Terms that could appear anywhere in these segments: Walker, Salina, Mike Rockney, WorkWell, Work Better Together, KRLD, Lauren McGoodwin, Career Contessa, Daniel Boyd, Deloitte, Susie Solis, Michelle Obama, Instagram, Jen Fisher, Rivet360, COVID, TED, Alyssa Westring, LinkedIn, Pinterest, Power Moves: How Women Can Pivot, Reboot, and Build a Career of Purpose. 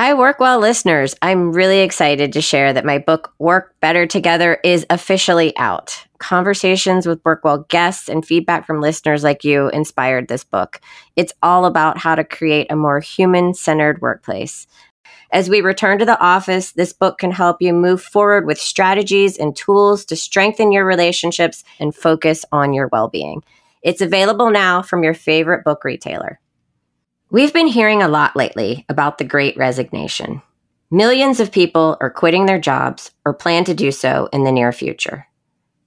Hi, WorkWell listeners. I'm really excited to share that my book, Work Better Together, is officially out. Conversations with WorkWell guests and feedback from listeners like you inspired this book. It's all about how to create a more human-centered workplace. As we return to the office, this book can help you move forward with strategies and tools to strengthen your relationships and focus on your well-being. It's available now from your favorite book retailer. We've been hearing a lot lately about the Great Resignation. Millions of people are quitting their jobs or plan to do so in the near future.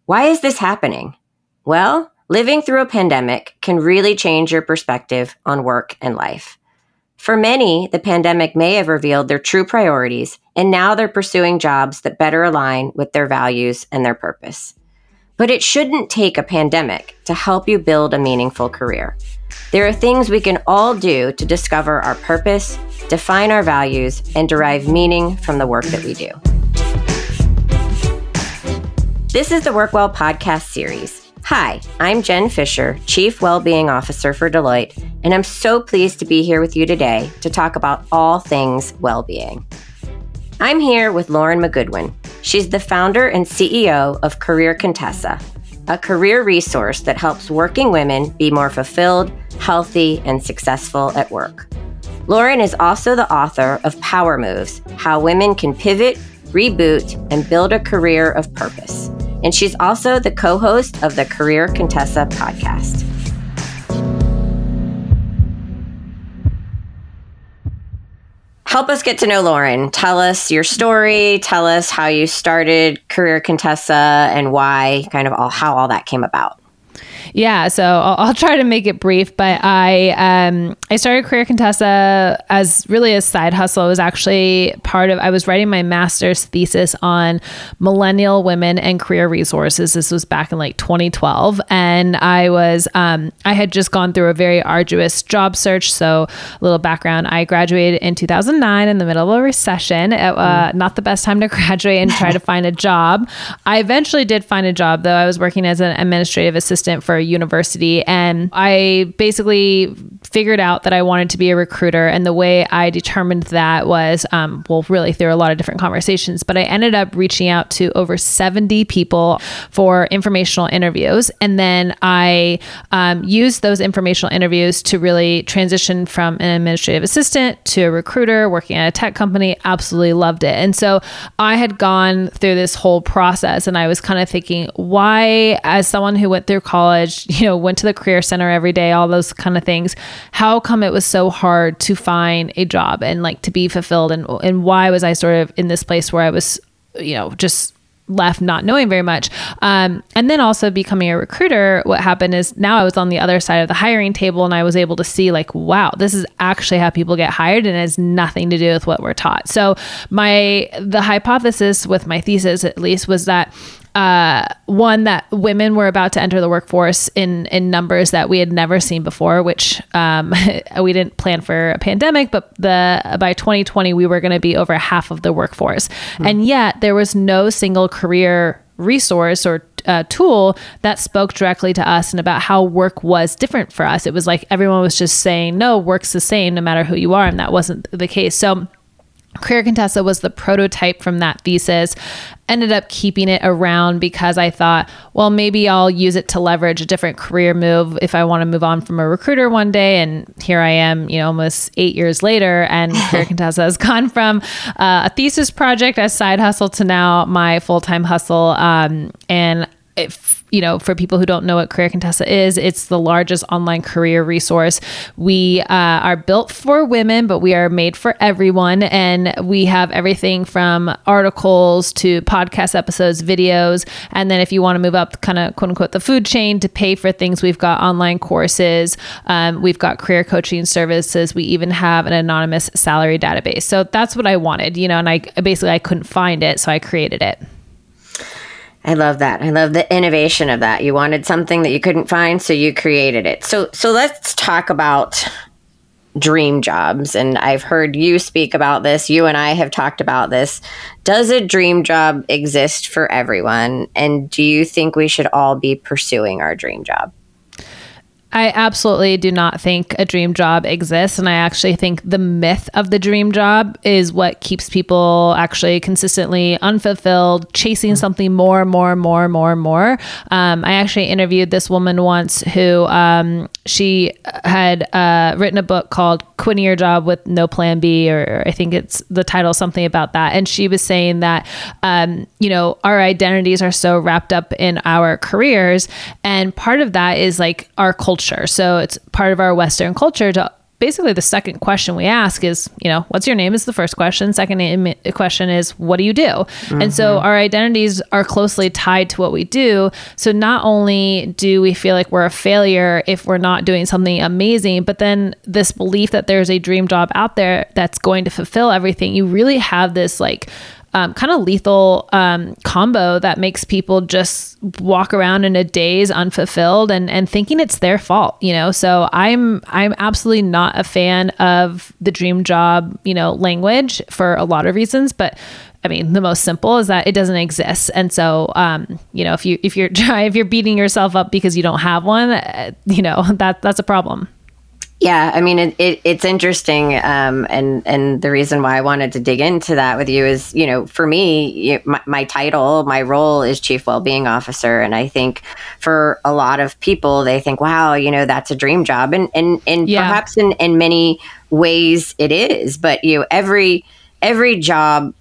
Why is this happening? Well, living through a pandemic can really change your perspective on work and life. For many, the pandemic may have revealed their true priorities, and now they're pursuing jobs that better align with their values and their purpose. But it shouldn't take a pandemic to help you build a meaningful career. There are things we can all do to discover our purpose, define our values, and derive meaning from the work that we do. This is the WorkWell podcast series. Hi, I'm Jen Fisher, Chief Wellbeing Officer for Deloitte, and I'm so pleased to be here with you today to talk about all things well-being. I'm here with Lauren McGoodwin. She's the founder and CEO of Career Contessa, a career resource that helps working women be more fulfilled, healthy, and successful at work. Lauren is also the author of Power Moves: How Women Can Pivot, Reboot, and Build a Career of Purpose. And she's also the co-host of the Career Contessa podcast. Help us get to know Lauren. Tell us your story. Tell us how you started Career Contessa and why, how all that came about. Yeah, so I'll try to make it brief, but I started Career Contessa as really a side hustle. It was actually I was writing my master's thesis on millennial women and career resources. This was back in like 2012. And I had just gone through a very arduous job search. So a little background, I graduated in 2009 in the middle of a recession. Not the best time to graduate and try to find a job. I eventually did find a job though. I was working as an administrative assistant for a university, and I basically figured out that I wanted to be a recruiter. And the way I determined that was, really through a lot of different conversations, but I ended up reaching out to over 70 people for informational interviews. And then I used those informational interviews to really transition from an administrative assistant to a recruiter working at a tech company. Absolutely loved it. And so I had gone through this whole process, and I was kind of thinking, why, as someone who went through college, went to the career center every day, all those kind of things, how come it was so hard to find a job and like to be fulfilled? And why was I sort of in this place where I was, just left not knowing very much. And then also becoming a recruiter, what happened is now I was on the other side of the hiring table, and I was able to see like, wow, this is actually how people get hired, and it has nothing to do with what we're taught. So the hypothesis with my thesis, at least, was that one, that women were about to enter the workforce in numbers that we had never seen before, which we didn't plan for a pandemic, but by 2020, we were going to be over half of the workforce. Mm-hmm. And yet there was no single career resource or tool that spoke directly to us and about how work was different for us. It was like everyone was just saying, no, work's the same no matter who you are. And that wasn't the case. So Career Contessa was the prototype from that thesis. Ended up keeping it around because I thought, well, maybe I'll use it to leverage a different career move if I want to move on from a recruiter one day. And here I am, almost 8 years later, and Career Contessa has gone from a thesis project, a side hustle, to now my full-time hustle. And for people who don't know what Career Contessa is, it's the largest online career resource. We are built for women, but we are made for everyone. And we have everything from articles to podcast episodes, videos. And then if you want to move up kind of quote unquote the food chain to pay for things, we've got online courses. We've got career coaching services. We even have an anonymous salary database. So that's what I wanted, and I couldn't find it. So I created it. I love that. I love the innovation of that. You wanted something that you couldn't find, so you created it. So let's talk about dream jobs. And I've heard you speak about this. You and I have talked about this. Does a dream job exist for everyone? And do you think we should all be pursuing our dream job? I absolutely do not think a dream job exists. And I actually think the myth of the dream job is what keeps people actually consistently unfulfilled, chasing something more. I actually interviewed this woman once who she had written a book called Quitting Your Job with No Plan B, or I think it's the title, something about that. And she was saying that, you know, our identities are so wrapped up in our careers. And part of that is like our culture. So it's part of our Western culture to basically the second question we ask is, you know, what's your name is the first question. Second question is, what do you do? Mm-hmm. And so our identities are closely tied to what we do. So not only do we feel like we're a failure if we're not doing something amazing, but then this belief that there's a dream job out there that's going to fulfill everything, you really have this like kind of lethal combo that makes people just walk around in a daze unfulfilled and thinking it's their fault, you know? So I'm absolutely not a fan of the dream job, you know, language for a lot of reasons, but I mean, the most simple is that it doesn't exist. And so, you know, if you're beating yourself up because you don't have one, you know, that's a problem. Yeah, I mean, it's interesting, and the reason why I wanted to dig into that with you is, you know, for me, my title, my role is Chief Wellbeing Officer, and I think for a lot of people, they think, wow, you know, that's a dream job, and yeah. Perhaps in many ways it is, but you know, every job,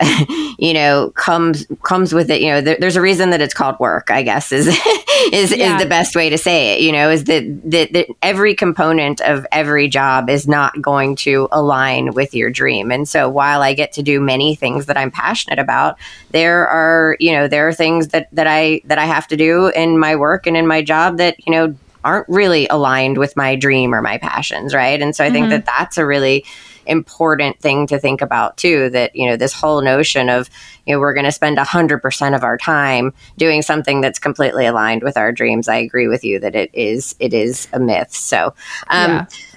you know, comes with it. You know, there's a reason that it's called work, I guess, is the best way to say it, you know, is that every component of every job is not going to align with your dream. And so while I get to do many things that I'm passionate about, there are things that I have to do in my work and in my job that, you know, aren't really aligned with my dream or my passions, right? And so I think that's a really important thing to think about too, that, you know, this whole notion of, you know, we're going to spend 100% of our time doing something that's completely aligned with our dreams. I agree with you that it is a myth. So,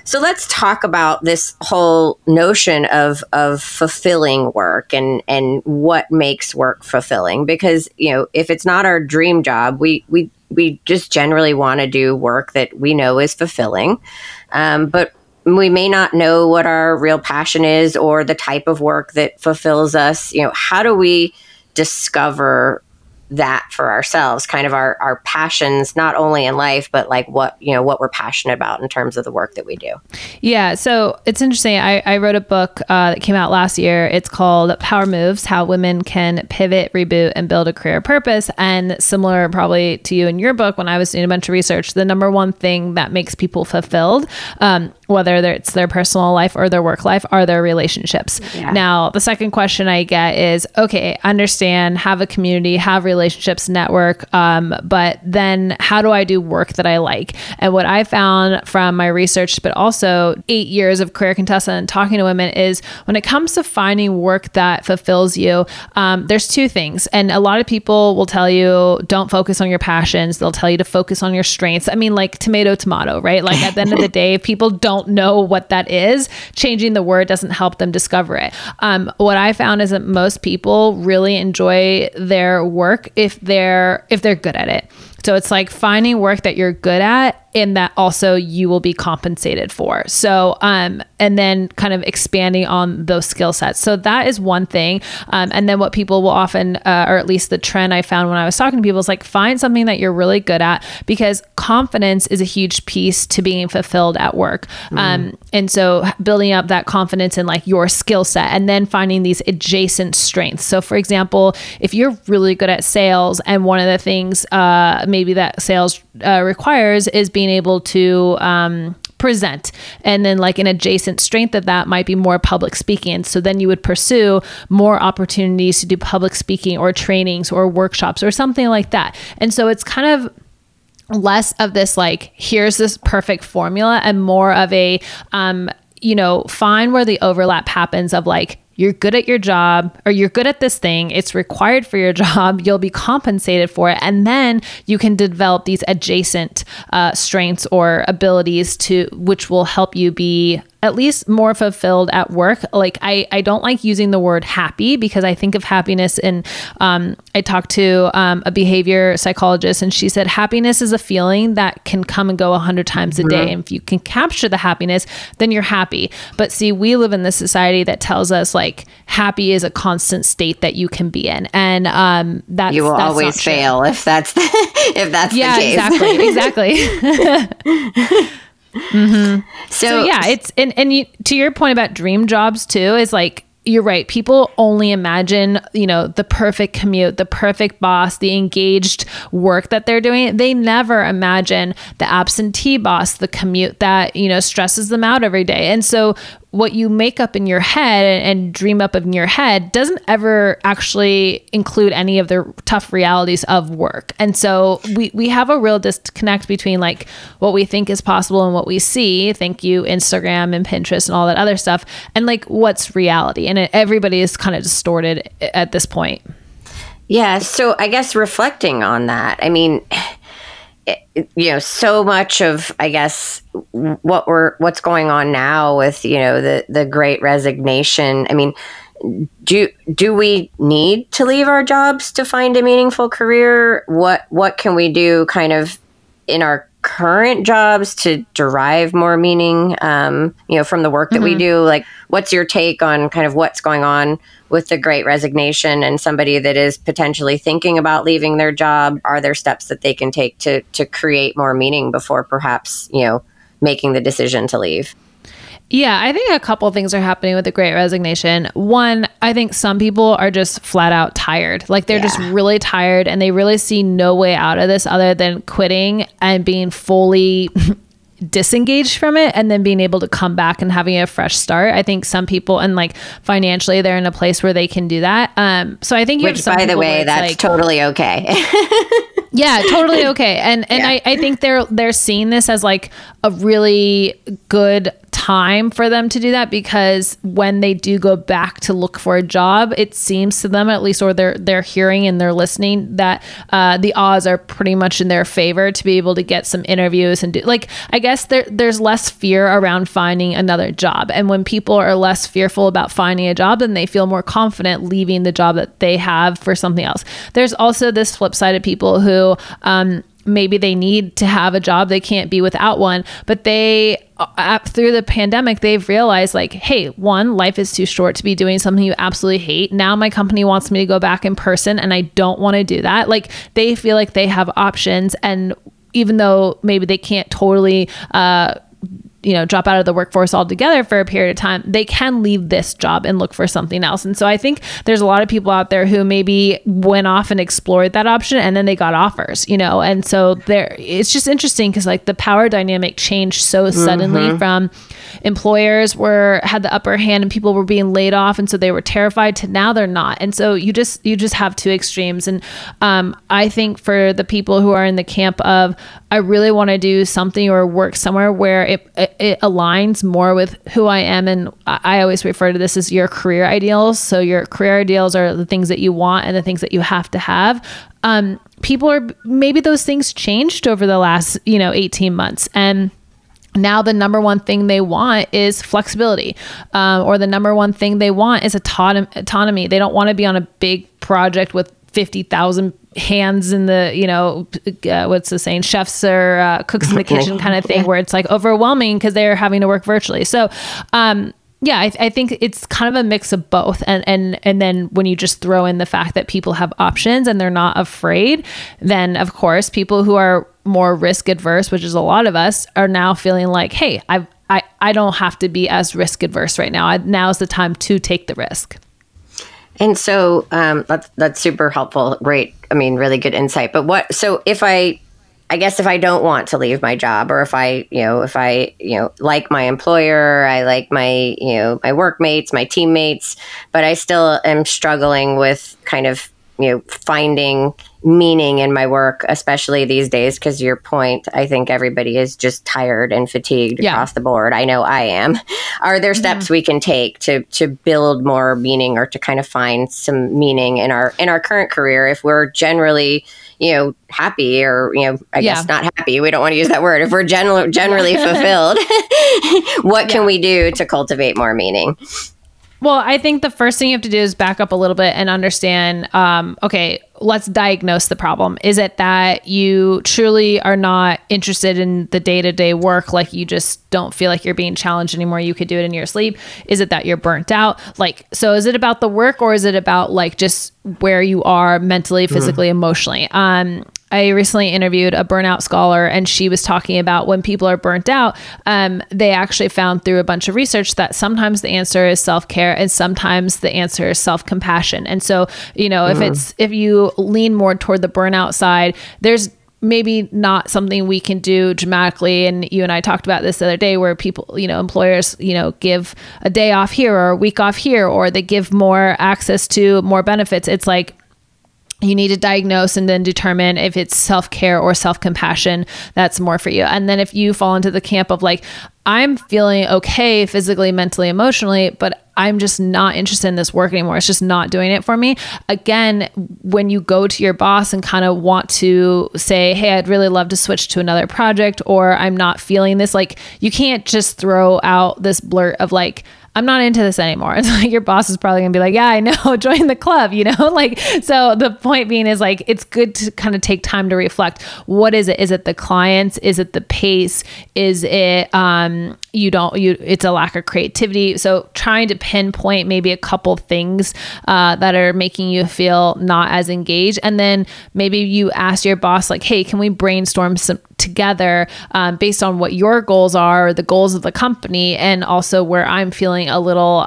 So let's talk about this whole notion of fulfilling work and what makes work fulfilling, because, you know, if it's not our dream job, we just generally want to do work that we know is fulfilling. But we may not know what our real passion is or the type of work that fulfills us. You know, how do we discover that for ourselves, kind of our passions, not only in life, but like what we're passionate about in terms of the work that we do. Yeah. So it's interesting. I wrote a book that came out last year. It's called Power Moves: How Women Can Pivot, Reboot, and Build a Career of Purpose. And similar probably to you in your book, when I was doing a bunch of research, the number one thing that makes people fulfilled, whether it's their personal life or their work life, are their relationships. Yeah. Now, the second question I get is, okay, understand, have a community, have relationships, network, but then how do I do work that I like? And what I found from my research, but also 8 years of Career Contessa and talking to women, is when it comes to finding work that fulfills you, there's two things. And a lot of people will tell you, don't focus on your passions. They'll tell you to focus on your strengths. I mean, like tomato, right? Like at the end of the day, if people don't know what that is, changing the word doesn't help them discover it. What I found is that most people really enjoy their work if they're good at it. So it's like finding work that you're good at and that also you will be compensated for. So, and then kind of expanding on those skill sets. So that is one thing. And then what people will often, or at least the trend I found when I was talking to people, is like, find something that you're really good at, because confidence is a huge piece to being fulfilled at work. And so building up that confidence in like your skill set, and then finding these adjacent strengths. So for example, if you're really good at sales, and one of the things, maybe that sales requires is being able to present, and then like an adjacent strength of that might be more public speaking. And so then you would pursue more opportunities to do public speaking or trainings or workshops or something like that. And so it's kind of less of this like, here's this perfect formula, and more of a, you know, find where the overlap happens of like, you're good at your job, or you're good at this thing, it's required for your job, you'll be compensated for it. And then you can develop these adjacent strengths or abilities to which will help you be at least more fulfilled at work. Like I don't like using the word happy because I think of happiness and I talked to a behavior psychologist and she said, happiness is a feeling that can come and go 100 times a day. And if you can capture the happiness, then you're happy. But see, we live in this society that tells us like happy is a constant state that you can be in. And that's, you will that's always fail if that's, the, if that's yeah, the case. Exactly. Mm-hmm. So yeah, it's, and you, to your point about dream jobs too, is like, you're right. People only imagine, you know, the perfect commute, the perfect boss, the engaged work that they're doing. They never imagine the absentee boss, the commute that, you know, stresses them out every day. And so what you make up in your head and dream up in your head doesn't ever actually include any of the tough realities of work. And so we have a real disconnect between like what we think is possible and what we see. Thank you, Instagram and Pinterest and all that other stuff. And like what's reality. And everybody is kind of distorted at this point. Yeah. So I guess reflecting on that, I mean, you know, so much of, I guess, what's going on now with, you know, the great resignation. I mean, do we need to leave our jobs to find a meaningful career? What can we do kind of in our current jobs to derive more meaning, you know, from the work that we do? Like, what's your take on kind of what's going on with the great resignation and somebody that is potentially thinking about leaving their job? Are there steps that they can take to create more meaning before perhaps, you know, making the decision to leave? Yeah, I think a couple of things are happening with the great resignation. One, I think some people are just flat out tired. Like they're just really tired and they really see no way out of this other than quitting and being fully disengaged from it and then being able to come back and having a fresh start. I think some people, and like financially, they're in a place where they can do that. So I think you have some people, by the way, that's like, totally okay. Yeah, totally okay. And yeah. I think they're seeing this as like a really good time for them to do that, because when they do go back to look for a job, it seems to them, at least, or they're hearing and they're listening, that the odds are pretty much in their favor to be able to get some interviews and do, like, I guess there's less fear around finding another job. And when people are less fearful about finding a job, then they feel more confident leaving the job that they have for something else. There's also this flip side of people who maybe they need to have a job, they can't be without one, but they up through the pandemic, they've realized like, hey, one, life is too short to be doing something you absolutely hate. Now my company wants me to go back in person and I don't want to do that. Like they feel like they have options. And even though maybe they can't totally, you know, drop out of the workforce altogether for a period of time, they can leave this job and look for something else. And so I think there's a lot of people out there who maybe went off and explored that option and then they got offers, you know? And so there, it's just interesting because like the power dynamic changed so suddenly from employers had the upper hand and people were being laid off. And so they were terrified to now they're not. And so you just have two extremes. And I think for the people who are in the camp of, I really want to do something or work somewhere where it aligns more with who I am. And I always refer to this as your career ideals. So your career ideals are the things that you want and the things that you have to have. People are, maybe those things changed over the last, you know, 18 months. And now the number one thing they want is flexibility, or the number one thing they want is autonomy. They don't want to be on a big project with 50,000 hands in the, you know, what's the saying, chefs or cooks in the kitchen kind of thing, where it's like overwhelming because they're having to work virtually. So yeah, I think it's kind of a mix of both. And then when you just throw in the fact that people have options and they're not afraid, then of course people who are more risk adverse, which is a lot of us, are now feeling like, hey, I don't have to be as risk adverse right now. Now's the time to take the risk. And so that's super helpful. Great. I mean, really good insight. But so if I guess if I don't want to leave my job, or if I like my employer, I like my, you know, my workmates, my teammates, but I still am struggling with kind of finding meaning in my work, especially these days, because your point, I think everybody is just tired and fatigued across the board. I know I am. Are there steps we can take to build more meaning, or to kind of find some meaning in our current career if we're generally, happy, or, I guess not happy. We don't want to use that word. If we're generally fulfilled, what can we do to cultivate more meaning? Well, I think the first thing you have to do is back up a little bit and understand, okay, let's diagnose the problem. Is it that you truly are not interested in the day-to-day work? Like, you just don't feel like you're being challenged anymore. You could do it in your sleep. Is it that you're burnt out? Like, so is it about the work, or is it about like just where you are mentally, physically, emotionally? I recently interviewed a burnout scholar, and she was talking about when people are burnt out, they actually found through a bunch of research that sometimes the answer is self-care, and sometimes the answer is self-compassion. And so, if you lean more toward the burnout side, there's maybe not something we can do dramatically. And you and I talked about this the other day, where people, employers, give a day off here or a week off here, or they give more access to more benefits. It's like, you need to diagnose and then determine if it's self-care or self-compassion that's more for you. And then if you fall into the camp of like, I'm feeling okay physically, mentally, emotionally, but I'm just not interested in this work anymore. It's just not doing it for me. Again, when you go to your boss and kind of want to say, hey, I'd really love to switch to another project, or I'm not feeling this, like, you can't just throw out this blurt of like, I'm not into this anymore. It's like, your boss is probably gonna be like, yeah, I know, join the club, like, so the point being is like, it's good to kind of take time to reflect. What is it? Is it the clients? Is it the pace? Is it, it's a lack of creativity. So trying to pinpoint maybe a couple things that are making you feel not as engaged. And then maybe you ask your boss like, hey, can we brainstorm some together based on what your goals are, or the goals of the company, and also where I'm feeling a little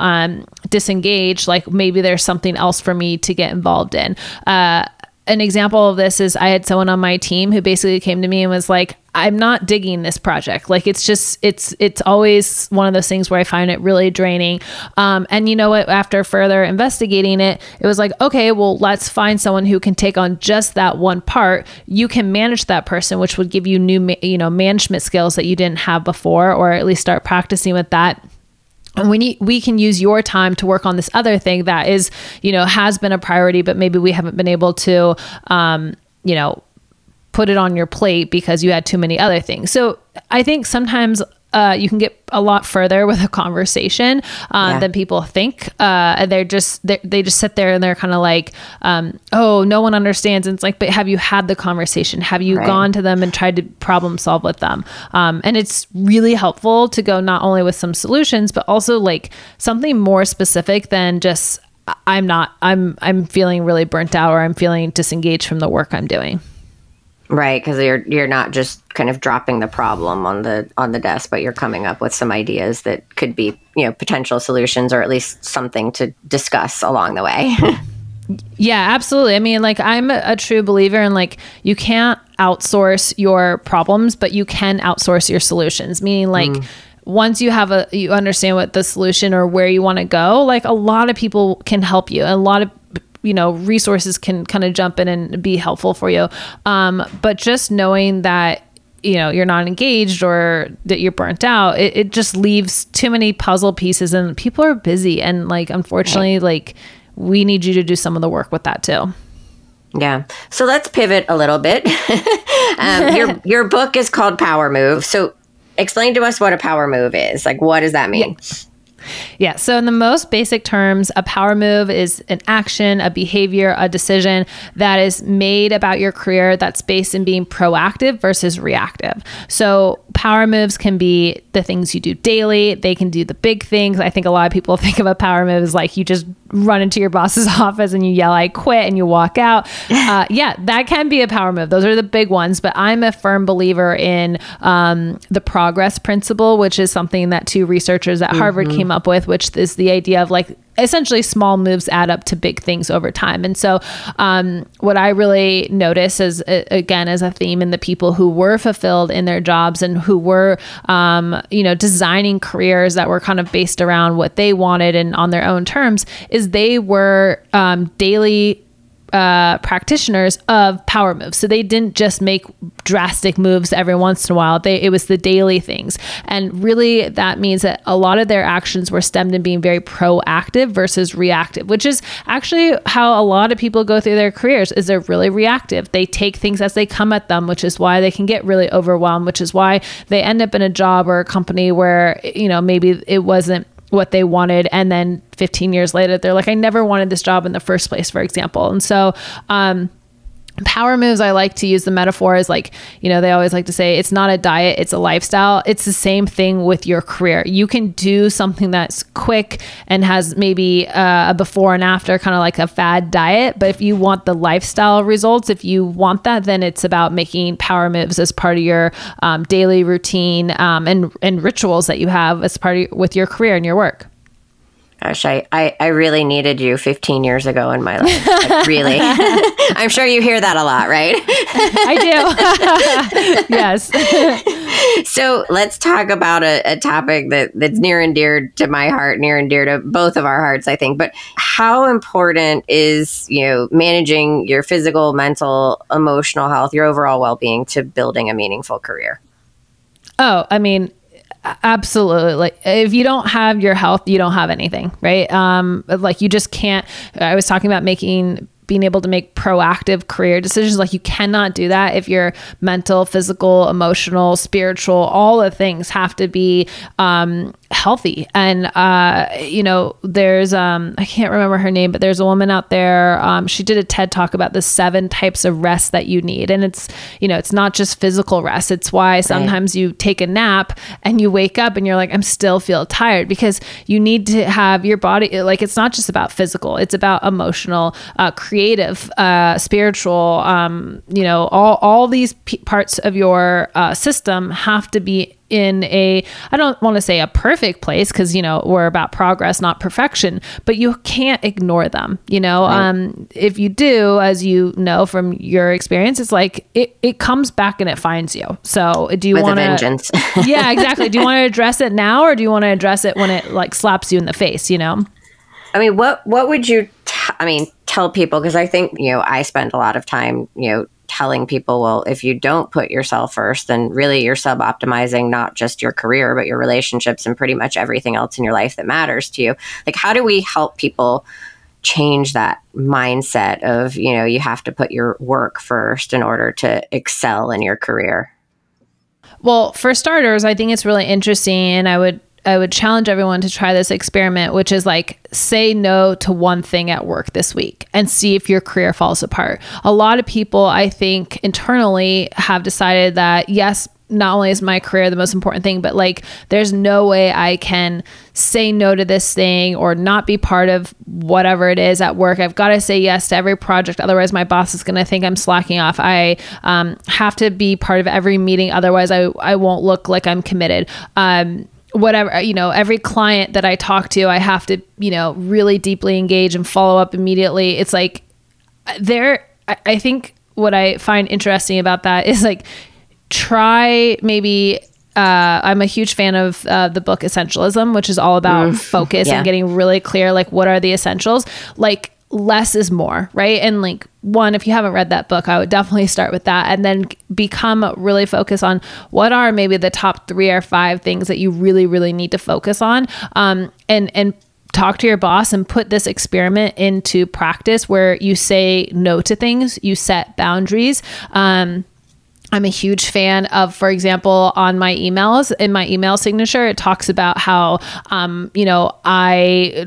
disengaged, like maybe there's something else for me to get involved in. An example of this is, I had someone on my team who basically came to me and was like, I'm not digging this project. Like, it's just, it's always one of those things where I find it really draining. And you know what, after further investigating it, it was like, okay, well, let's find someone who can take on just that one part. You can manage that person, which would give you new, management skills that you didn't have before, or at least start practicing with that. And we can use your time to work on this other thing that is, has been a priority, but maybe we haven't been able to, put it on your plate because you had too many other things. So I think sometimes you can get a lot further with a conversation than people think. They just sit there and they're kind of like, oh, no one understands. And it's like, but have you had the conversation? Have you gone to them and tried to problem solve with them? And it's really helpful to go not only with some solutions, but also like something more specific than just, I'm feeling really burnt out, or I'm feeling disengaged from the work I'm doing. Right, because you're not just kind of dropping the problem on the desk, but you're coming up with some ideas that could be, potential solutions, or at least something to discuss along the way. Yeah, absolutely. I mean, like, I'm a true believer in like, you can't outsource your problems, but you can outsource your solutions. Meaning like, once you have you understand what the solution or where you want to go, like, a lot of people can help you. A lot of resources can kind of jump in and be helpful for you. But just knowing that, you're not engaged or that you're burnt out, it just leaves too many puzzle pieces, and people are busy. And like, unfortunately, like, we need you to do some of the work with that too. Yeah. So let's pivot a little bit. Your book is called Power Move. So explain to us what a power move is. Like, what does that mean? Yeah. Yeah. So in the most basic terms, a power move is an action, a behavior, a decision that is made about your career that's based in being proactive versus reactive. So power moves can be the things you do daily. They can do the big things. I think a lot of people think of a power move as like, you just run into your boss's office and you yell, I quit, and you walk out. That can be a power move. Those are the big ones. But I'm a firm believer in the progress principle, which is something that two researchers at Harvard came up with, which is the idea of like, essentially small moves add up to big things over time. And so what I really notice is, again, as a theme in the people who were fulfilled in their jobs and who were, designing careers that were kind of based around what they wanted and on their own terms, is they were daily practitioners of power moves. So they didn't just make drastic moves every once in a while. It was the daily things. And really that means that a lot of their actions were stemmed in being very proactive versus reactive, which is actually how a lot of people go through their careers, is they're really reactive. They take things as they come at them, which is why they can get really overwhelmed, which is why they end up in a job or a company where, you know, maybe it wasn't what they wanted. And then 15 years later, they're like, I never wanted this job in the first place, for example. And so, power moves, I like to use the metaphor as like, you know, they always like to say it's not a diet, it's a lifestyle. It's the same thing with your career. You can do something that's quick and has maybe a before and after, kind of like a fad diet. But if you want the lifestyle results, if you want that, then it's about making power moves as part of your daily routine and rituals that you have as part of with your career and your work. Gosh, I really needed you 15 years ago in my life. Like, really. I'm sure you hear that a lot, right? I do. Yes. So let's talk about a topic that's near and dear to my heart, near and dear to both of our hearts, I think. But how important is, you know, managing your physical, mental, emotional health, your overall well-being to building a meaningful career? Oh, I mean, absolutely. Like if you don't have your health, you don't have anything, right? Like you just can't. I was talking about being able to make proactive career decisions. Like you cannot do that if your mental, physical, emotional, spiritual, all the things have to be healthy. And you know, there's I can't remember her name, but there's a woman out there. She did a TED talk about the 7 types of rest that you need, and it's, you know, it's not just physical rest. It's why sometimes you take a nap and you wake up and you're like, I'm still feel tired, because you need to have your body. Like it's not just about physical; it's about emotional, creative, spiritual. You know, all these parts of your system have to be in a, I don't want to say a perfect place, because, you know, we're about progress, not perfection, but you can't ignore them, you know. Right. If you do, as you know from your experience, it's like it comes back and it finds you. So do you want to vengeance? Yeah, exactly. Do you want to address it now, or do you want to address it when it like slaps you in the face, you know? I mean, what would you tell people? Because I think, you know, I spend a lot of time, you know, telling people, well, if you don't put yourself first, then really you're sub-optimizing not just your career, but your relationships and pretty much everything else in your life that matters to you. Like, how do we help people change that mindset of, you know, you have to put your work first in order to excel in your career? Well, for starters, I think it's really interesting, and I would challenge everyone to try this experiment, which is like, say no to one thing at work this week and see if your career falls apart. A lot of people, I think, internally have decided that, yes, not only is my career the most important thing, but like, there's no way I can say no to this thing or not be part of whatever it is at work. I've got to say yes to every project. Otherwise, my boss is going to think I'm slacking off. I have to be part of every meeting. Otherwise, I won't look like I'm committed. Whatever, you know, every client that I talk to, I have to, you know, really deeply engage and follow up immediately. It's like I think what I find interesting about that is like, try maybe, I'm a huge fan of the book Essentialism, which is all about focus and getting really clear, like what are the essentials? Like less is more, right? And like, one, if you haven't read that book, I would definitely start with that, and then become really focused on what are maybe the top 3 or 5 things that you really, really need to focus on. And talk to your boss and put this experiment into practice where you say no to things, you set boundaries. I'm a huge fan of, for example, on my emails, in my email signature, it talks about how, you know,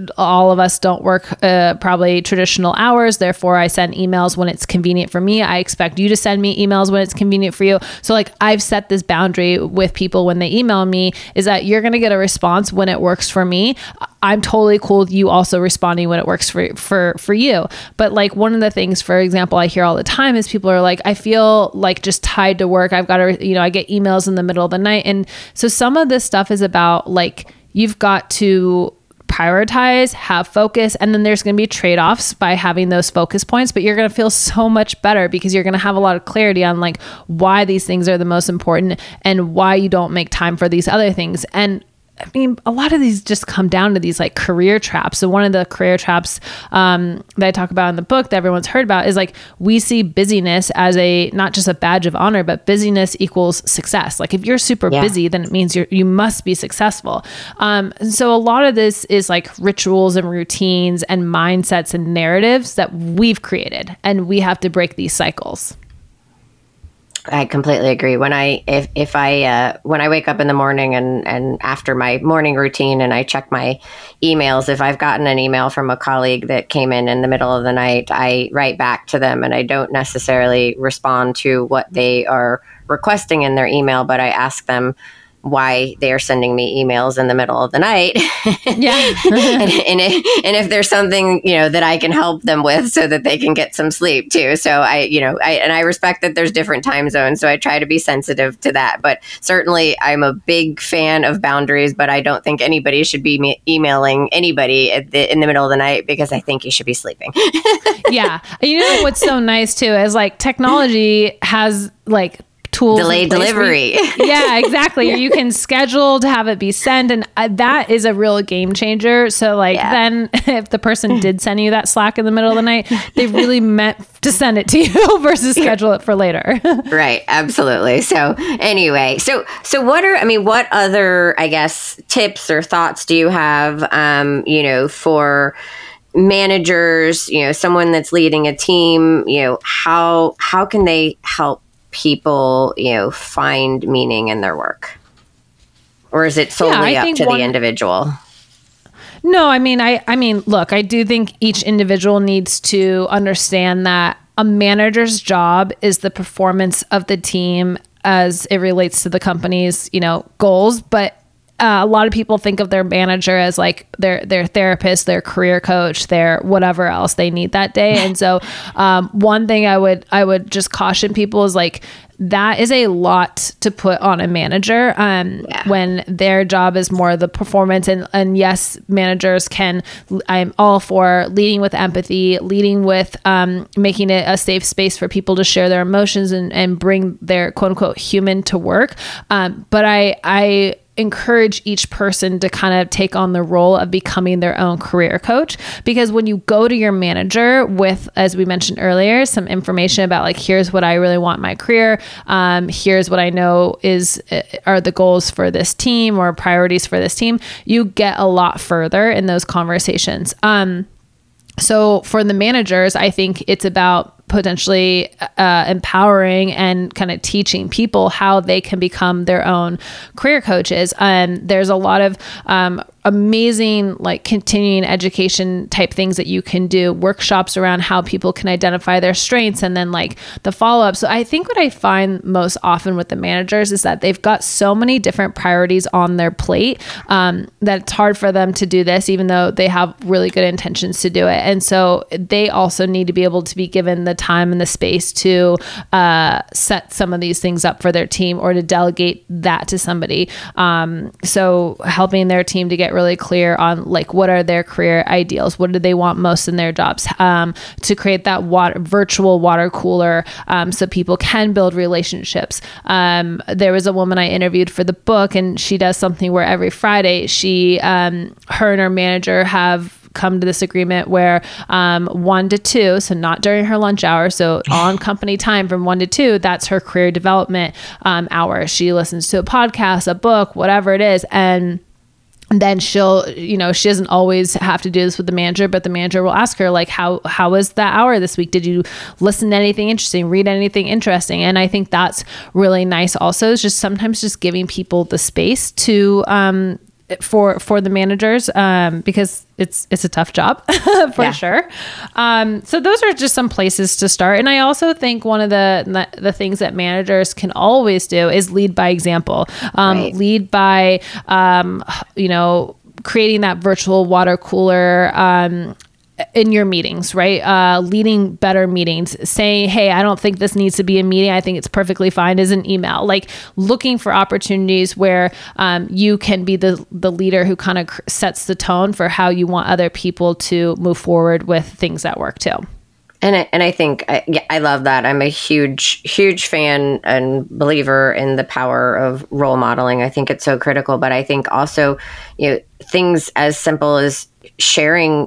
all of us don't work probably traditional hours. Therefore, I send emails when it's convenient for me. I expect you to send me emails when it's convenient for you. So like, I've set this boundary with people when they email me, is that you're going to get a response when it works for me. I'm totally cool with you also responding when it works for you. But like, one of the things, for example, I hear all the time is people are like, I feel like just tired to work. I've got to, you know, I get emails in the middle of the night. And so some of this stuff is about like, you've got to prioritize, have focus, and then there's going to be trade-offs by having those focus points, but you're going to feel so much better because you're going to have a lot of clarity on like why these things are the most important and why you don't make time for these other things. And I mean, a lot of these just come down to these like career traps. So one of the career traps that I talk about in the book that everyone's heard about is like, we see busyness as a, not just a badge of honor, but busyness equals success. Like if you're super busy, then it means you must be successful. And so a lot of this is like rituals and routines and mindsets and narratives that we've created, and we have to break these cycles. I completely agree. When I, when I wake up in the morning and after my morning routine and I check my emails, if I've gotten an email from a colleague that came in the middle of the night, I write back to them, and I don't necessarily respond to what they are requesting in their email, but I ask them why they are sending me emails in the middle of the night. And if there's something, you know, that I can help them with so that they can get some sleep too. So I respect that there's different time zones. So I try to be sensitive to that, but certainly I'm a big fan of boundaries, but I don't think anybody should be emailing anybody in the middle of the night, because I think you should be sleeping. Yeah. You know, what's so nice too, is like technology has like tools, delayed delivery. Exactly. You can schedule to have it be sent. And that is a real game changer. So like then if the person did send you that slack in the middle of the night, they really meant to send it to you versus schedule it for later. Right. Absolutely. So anyway, so what other, I guess, tips or thoughts do you have, for managers, someone that's leading a team, how can they help people, find meaning in their work? Or is it solely up to the individual? No, I mean, look, I do think each individual needs to understand that a manager's job is the performance of the team as it relates to the company's, goals. But a lot of people think of their manager as like their therapist, their career coach, their whatever else they need that day. And so one thing I would just caution people is like, that is a lot to put on a manager when their job is more the performance. And yes, managers can, I'm all for leading with empathy, leading with making it a safe space for people to share their emotions and bring their quote unquote human to work. But I encourage each person to kind of take on the role of becoming their own career coach, because when you go to your manager with, as we mentioned earlier, some information about like, here's what I really want in my career, here's what I know are the goals for this team or priorities for this team, you get a lot further in those conversations. So for the managers, I think it's about potentially empowering and kind of teaching people how they can become their own career coaches. There's a lot of amazing like continuing education type things that you can do, workshops around how people can identify their strengths and then like the follow-up. So I think what I find most often with the managers is that they've got so many different priorities on their plate that it's hard for them to do this, even though they have really good intentions to do it. And so they also need to be able to be given the time and the space to set some of these things up for their team or to delegate that to somebody. So helping their team to get really clear on like, what are their career ideals? What do they want most in their jobs? To create that virtual water cooler so people can build relationships. There was a woman I interviewed for the book, and she does something where every Friday she, her and her manager have come to this agreement where 1 to 2, so not during her lunch hour, so on company time from 1 to 2, that's her career development hour. She listens to a podcast, a book, whatever it is, and then she'll, she doesn't always have to do this with the manager, but the manager will ask her like, how was that hour this week? Did you listen to anything interesting, read anything interesting? And I think that's really nice also, is just sometimes just giving people the space to, for the managers, because it's a tough job for sure. So those are just some places to start. And I also think one of the things that managers can always do is lead by example, right. Lead by, creating that virtual water cooler, in your meetings, right? Leading better meetings, saying, hey, I don't think this needs to be a meeting. I think it's perfectly fine as an email, like looking for opportunities where you can be the leader who kind of sets the tone for how you want other people to move forward with things at work too. And I think I love that. I'm a huge fan and believer in the power of role modeling. I think it's so critical, but I think also, things as simple as sharing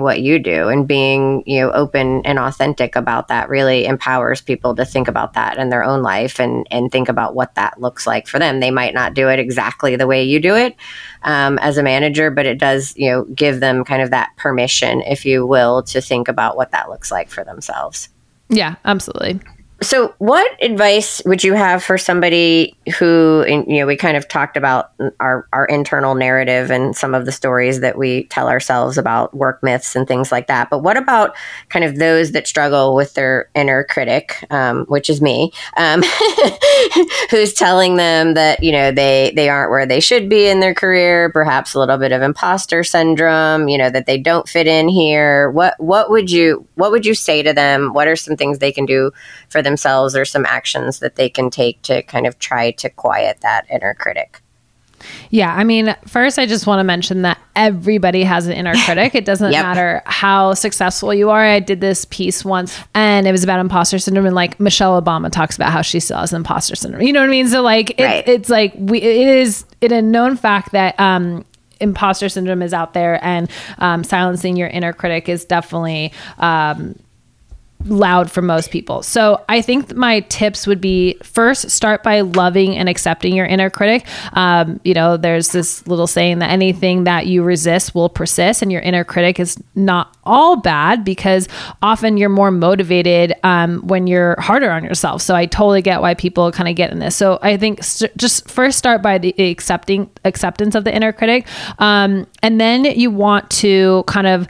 what you do and being, open and authentic about that really empowers people to think about that in their own life and think about what that looks like for them. They might not do it exactly the way you do it as a manager, but it does, give them kind of that permission, if you will, to think about what that looks like for themselves. Yeah, absolutely. So what advice would you have for somebody who, we kind of talked about our internal narrative and some of the stories that we tell ourselves about work myths and things like that. But what about kind of those that struggle with their inner critic, which is me, who's telling them that, they aren't where they should be in their career, perhaps a little bit of imposter syndrome, that they don't fit in here. What would you say to them? What are some things they can do for themselves or some actions that they can take to kind of try to quiet that inner critic? Yeah. I mean, first, I just want to mention that everybody has an inner critic. It doesn't matter how successful you are. I did this piece once and it was about imposter syndrome, and like Michelle Obama talks about how she still has imposter syndrome. You know what I mean? So like, it's like it is a known fact that, imposter syndrome is out there, and, silencing your inner critic is definitely, loud for most people. So I think my tips would be, first, start by loving and accepting your inner critic. There's this little saying that anything that you resist will persist, and your inner critic is not all bad, because often you're more motivated when you're harder on yourself. So I totally get why people kind of get in this. So I think just first start by the acceptance of the inner critic. And then you want to kind of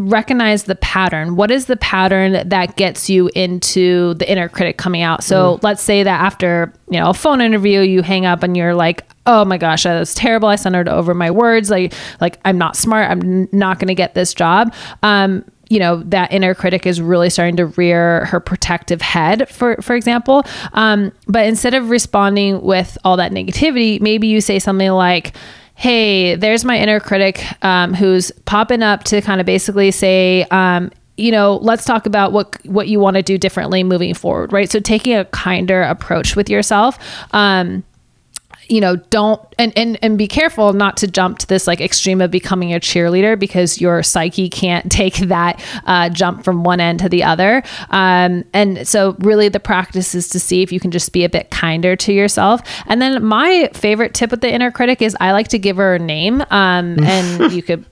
recognize the pattern. What is the pattern that gets you into the inner critic coming out? So let's say that after, a phone interview, you hang up and you're like, oh my gosh, that was terrible. I stumbled over my words. Like I'm not smart. I'm not going to get this job. That inner critic is really starting to rear her protective head, for example. But instead of responding with all that negativity, maybe you say something like, hey, there's my inner critic who's popping up to kind of basically say, let's talk about what you want to do differently moving forward, right? So taking a kinder approach with yourself, don't, and be careful not to jump to this like extreme of becoming a cheerleader, because your psyche can't take that jump from one end to the other. And so really the practice is to see if you can just be a bit kinder to yourself. And then my favorite tip with the inner critic is I like to give her a name. And you could,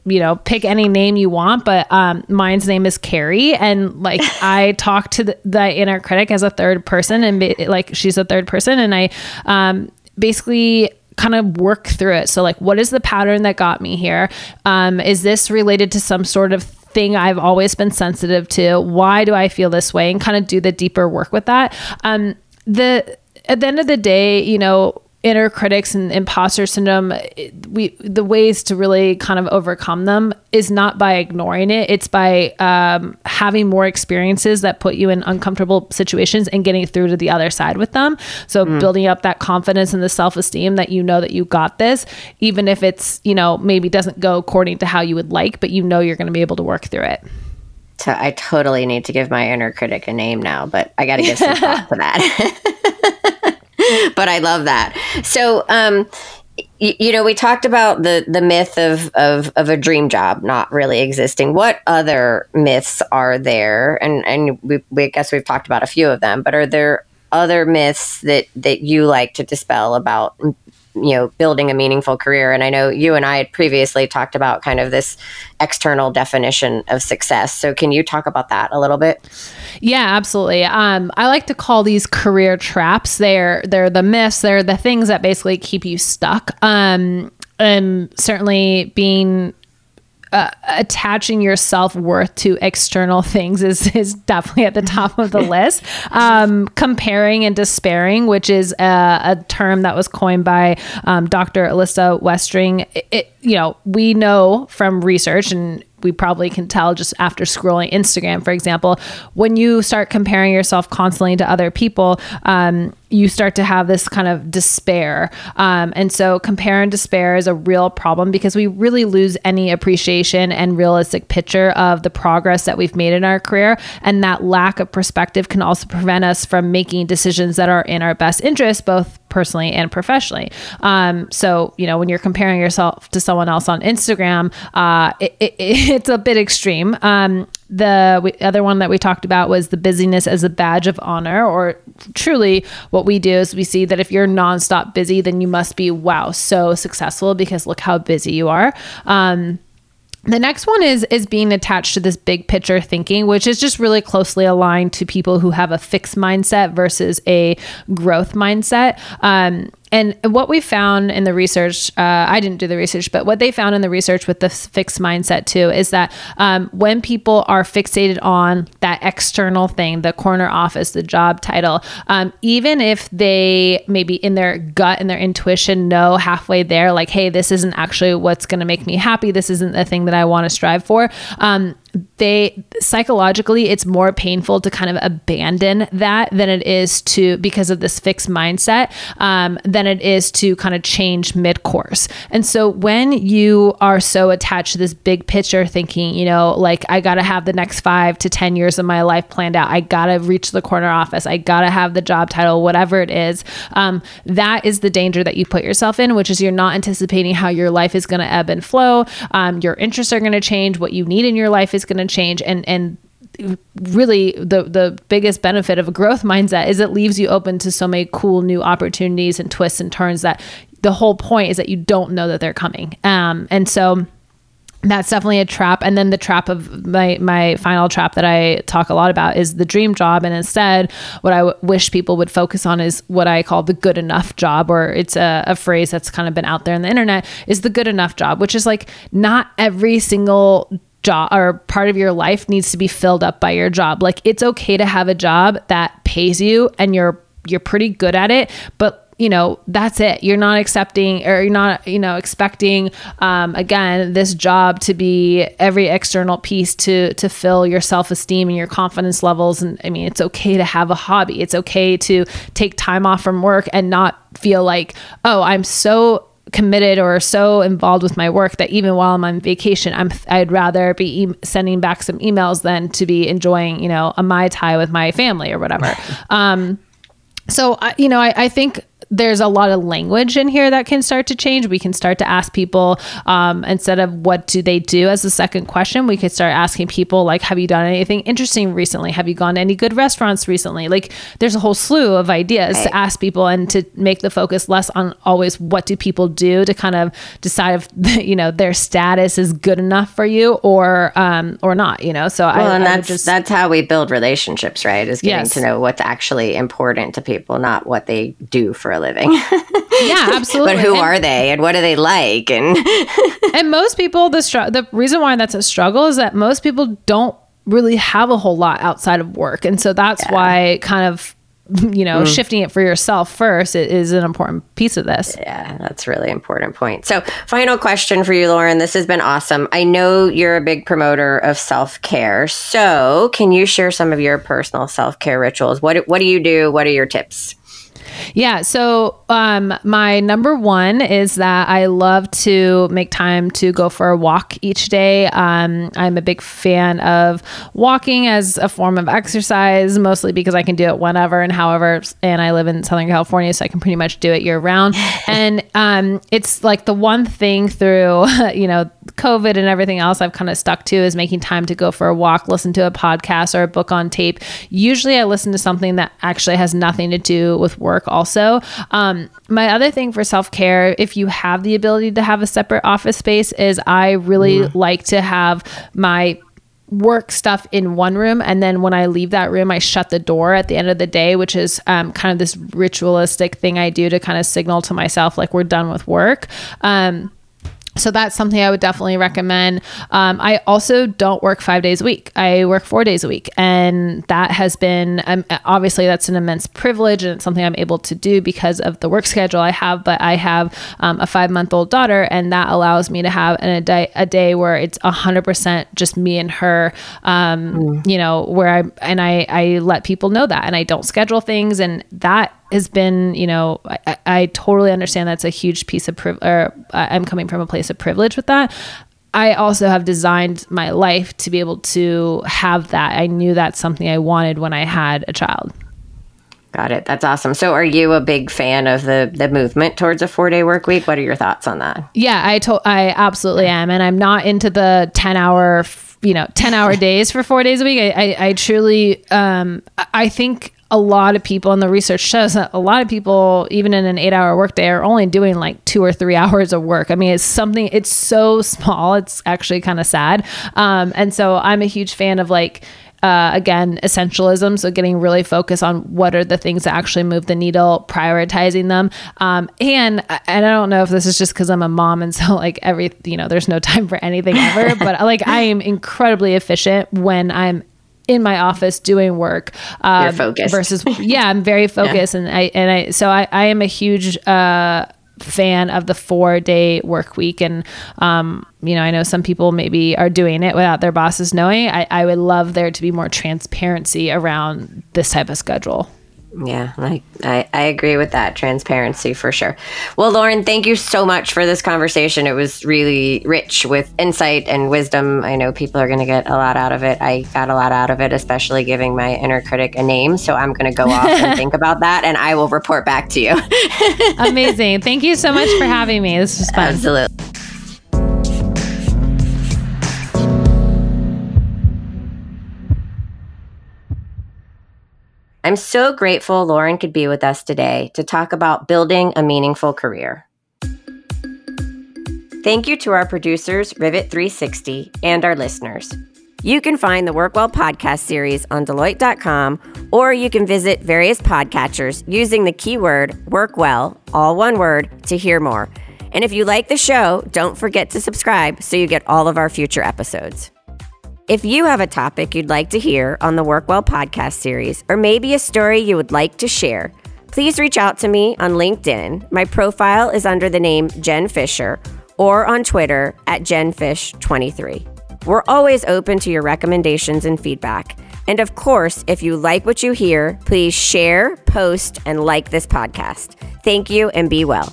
pick any name you want, but mine's name is Carrie. And like I talk to the inner critic as a third person, and she's a third person. And I, basically kind of work through it. So like, what is the pattern that got me here? Is this related to some sort of thing I've always been sensitive to? Why do I feel this way? And kind of do the deeper work with that. At the end of the day, inner critics and imposter syndrome, the ways to really kind of overcome them is not by ignoring it. It's by having more experiences that put you in uncomfortable situations and getting through to the other side with them. So building up that confidence and the self-esteem that that you got this, even if it's, maybe doesn't go according to how you would like, but you're going to be able to work through it. So I totally need to give my inner critic a name now, but I got to give some thought to that. But I love that. So, we talked about the myth of a dream job not really existing. What other myths are there? And we guess we've talked about a few of them, but are there other myths that you like to dispel about, building a meaningful career? And I know you and I had previously talked about kind of this external definition of success. So can you talk about that a little bit? Yeah, absolutely. I like to call these career traps. They're the myths. They're the things that basically keep you stuck. And certainly being attaching your self-worth to external things is definitely at the top of the list. Comparing and despairing, which is a term that was coined by Dr. Alyssa Westring. We know from research, and we probably can tell just after scrolling Instagram, for example, when you start comparing yourself constantly to other people, you start to have this kind of despair. And so compare and despair is a real problem because we really lose any appreciation and realistic picture of the progress that we've made in our career. And that lack of perspective can also prevent us from making decisions that are in our best interest, both personally and professionally. So, you know, when you're comparing yourself to someone else on Instagram, it's a bit extreme. The other one that we talked about was the busyness as a badge of honor, or truly what we do is we see that if you're nonstop busy, then you must be, wow, so successful because look how busy you are. The next one is being attached to this big picture thinking, which is just really closely aligned to people who have a fixed mindset versus a growth mindset. And what we found in the research, I didn't do the research, but what they found in the research with the fixed mindset too, is that when people are fixated on that external thing, the corner office, the job title, even if they maybe in their gut and their intuition know halfway there, like, hey, this isn't actually what's going to make me happy. This isn't the thing that I want to strive for. They psychologically, it's more painful to kind of abandon that than it is to, because of this fixed mindset, than it is to kind of change mid-course. And so when you are so attached to this big picture thinking, you know, like I got to have the next 5 to 10 years of my life planned out, I got to reach the corner office, I got to have the job title, whatever it is, that is the danger that you put yourself in, which is you're not anticipating how your life is going to ebb and flow. Your interests are going to change, what you need in your life is going to change. And really the biggest benefit of a growth mindset is it leaves you open to so many cool new opportunities and twists and turns that the whole point is that you don't know that they're coming. And so that's definitely a trap. And then the trap of my final trap that I talk a lot about is the dream job. And instead, what I wish people would focus on is what I call the good enough job, or it's a phrase that's kind of been out there on the internet, is the good enough job, which is like not every single job or part of your life needs to be filled up by your job. Like it's okay to have a job that pays you and you're pretty good at it, but you know, that's it. You're not accepting, or you're not, you know, expecting, again, this job to be every external piece to fill your self-esteem and your confidence levels. And I mean, it's okay to have a hobby. It's okay to take time off from work and not feel like, oh, I'm so committed or so involved with my work that even while I'm on vacation, I'd rather be sending back some emails than to be enjoying, you know, a Mai Tai with my family or whatever. I think there's a lot of language in here that can start to change. We can start to ask people, instead of what do they do as the second question, we could start asking people like, have you done anything interesting recently? Have you gone to any good restaurants recently? Like there's a whole slew of ideas to ask people and to make the focus less on always what do people do to kind of decide if, you know, their status is good enough for you or not, you know? So that's how we build relationships, right? Is getting to know what's actually important to people, not what they do for a living. Yeah, absolutely. But who are they and what do they like? And and most people, the reason why that's a struggle is that most people don't really have a whole lot outside of work. And so that's why kind of, you know, shifting it for yourself first is an important piece of this. Yeah, that's a really important point. So final question for you, Lauren. This has been awesome. I know you're a big promoter of self-care. So can you share some of your personal self-care rituals? What do you do? What are your tips? Yeah. So, my number one is that I love to make time to go for a walk each day. I'm a big fan of walking as a form of exercise, mostly because I can do it whenever and however, and I live in Southern California, so I can pretty much do it year round. And, it's like the one thing through, you know, COVID and everything else I've kind of stuck to is making time to go for a walk, listen to a podcast or a book on tape. Usually I listen to something that actually has nothing to do with work also. My other thing for self-care, if you have the ability to have a separate office space, is I really like to have my work stuff in one room. And then when I leave that room, I shut the door at the end of the day, which is kind of this ritualistic thing I do to kind of signal to myself, like we're done with work. So that's something I would definitely recommend. I also don't work 5 days a week. I work 4 days a week. And that has been, obviously that's an immense privilege and it's something I'm able to do because of the work schedule I have, but I have a 5-month-old daughter, and that allows me to have a day where it's 100% just me and her, you know, where I let people know that, and I don't schedule things, and that has been, you know, I totally understand that's a huge piece of privilege, or I'm coming from a place of privilege with that. I also have designed my life to be able to have that. I knew that's something I wanted when I had a child. Got it. That's awesome. So are you a big fan of the movement towards a 4-day work week? What are your thoughts on that? Yeah, I absolutely am. And I'm not into the 10-hour days for 4 days a week. I truly, I think a lot of people, and the research shows that a lot of people, even in an 8-hour workday, are only doing like 2 or 3 hours of work. I mean, it's something, it's so small. It's actually kind of sad. And so I'm a huge fan of like, again, essentialism. So getting really focused on what are the things that actually move the needle, prioritizing them. And I don't know if this is just because I'm a mom and so like there's no time for anything ever, but like I am incredibly efficient when I'm in my office doing work. You're focused. Versus, yeah, I'm very focused. Yeah. And I am a huge, fan of the 4-day work week. And, I know some people maybe are doing it without their bosses knowing. I would love there to be more transparency around this type of schedule. Yeah, I agree with that. Transparency for sure. Well, Lauren, thank you so much for this conversation. It was really rich with insight and wisdom. I know people are going to get a lot out of it. I got a lot out of it, especially giving my inner critic a name. So I'm going to go off and think about that, and I will report back to you. Amazing. Thank you so much for having me. This was fun. Absolutely. I'm so grateful Lauren could be with us today to talk about building a meaningful career. Thank you to our producers, Rivet360, and our listeners. You can find the WorkWell podcast series on Deloitte.com, or you can visit various podcatchers using the keyword WorkWell, all one word, to hear more. And if you like the show, don't forget to subscribe so you get all of our future episodes. If you have a topic you'd like to hear on the WorkWell podcast series, or maybe a story you would like to share, please reach out to me on LinkedIn. My profile is under the name Jen Fisher, or on Twitter at JenFish23. We're always open to your recommendations and feedback. And of course, if you like what you hear, please share, post, and like this podcast. Thank you, and be well.